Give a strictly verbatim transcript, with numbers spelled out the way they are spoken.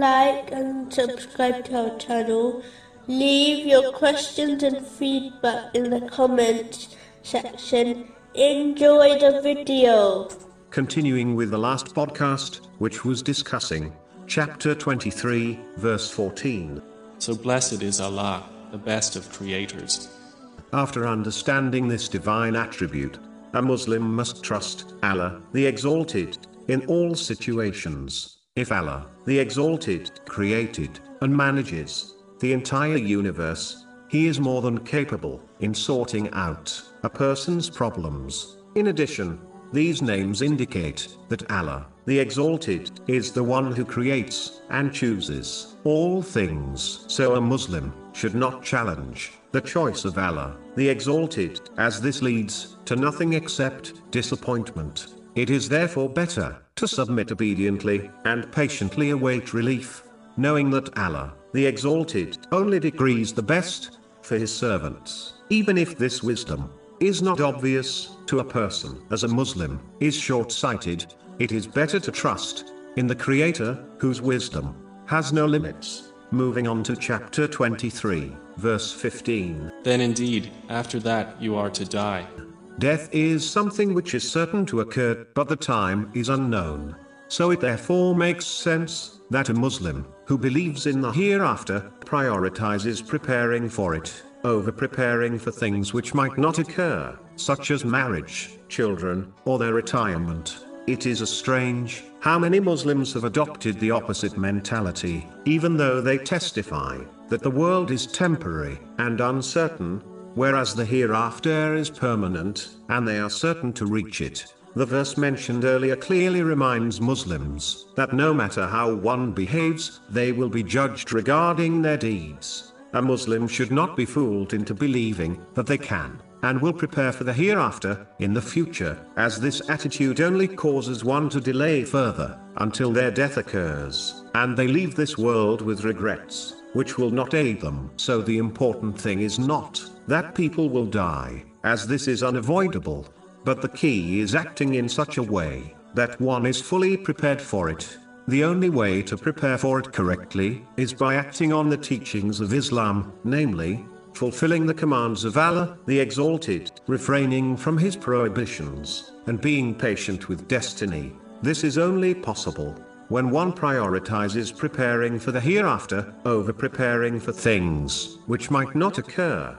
like and subscribe to our channel. Leave your questions and feedback in the comments section. Enjoy the video. Continuing with the last podcast, which was discussing chapter twenty-three, verse fourteen. So blessed is Allah, the best of creators. After understanding this divine attribute, a Muslim must trust Allah, the Exalted, in all situations. If Allah, the Exalted, created and manages the entire universe, He is more than capable in sorting out a person's problems. In addition, these names indicate that Allah, the Exalted, is the one who creates and chooses all things. So a Muslim should not challenge the choice of Allah, the Exalted, as this leads to nothing except disappointment. It is therefore better to submit obediently and patiently await relief, knowing that Allah, the Exalted, only decrees the best for His servants. Even if this wisdom is not obvious to a person, as a Muslim is short-sighted, it is better to trust in the Creator, whose wisdom has no limits. Moving on to chapter twenty-three, verse fifteen. Then indeed, after that you are to die. Death is something which is certain to occur, but the time is unknown. So it therefore makes sense that a Muslim who believes in the hereafter prioritizes preparing for it over preparing for things which might not occur, such as marriage, children, or their retirement. It is strange how many Muslims have adopted the opposite mentality, even though they testify that the world is temporary and uncertain, whereas the hereafter is permanent, and they are certain to reach it. The verse mentioned earlier clearly reminds Muslims that no matter how one behaves, they will be judged regarding their deeds. A Muslim should not be fooled into believing that they can and will prepare for the hereafter in the future, as this attitude only causes one to delay further until their death occurs, and they leave this world with regrets, which will not aid them. So the important thing is not that people will die, as this is unavoidable, but the key is acting in such a way that one is fully prepared for it. The only way to prepare for it correctly is by acting on the teachings of Islam, namely, fulfilling the commands of Allah, the Exalted, refraining from His prohibitions, and being patient with destiny. This is only possible when one prioritizes preparing for the hereafter over preparing for things which might not occur.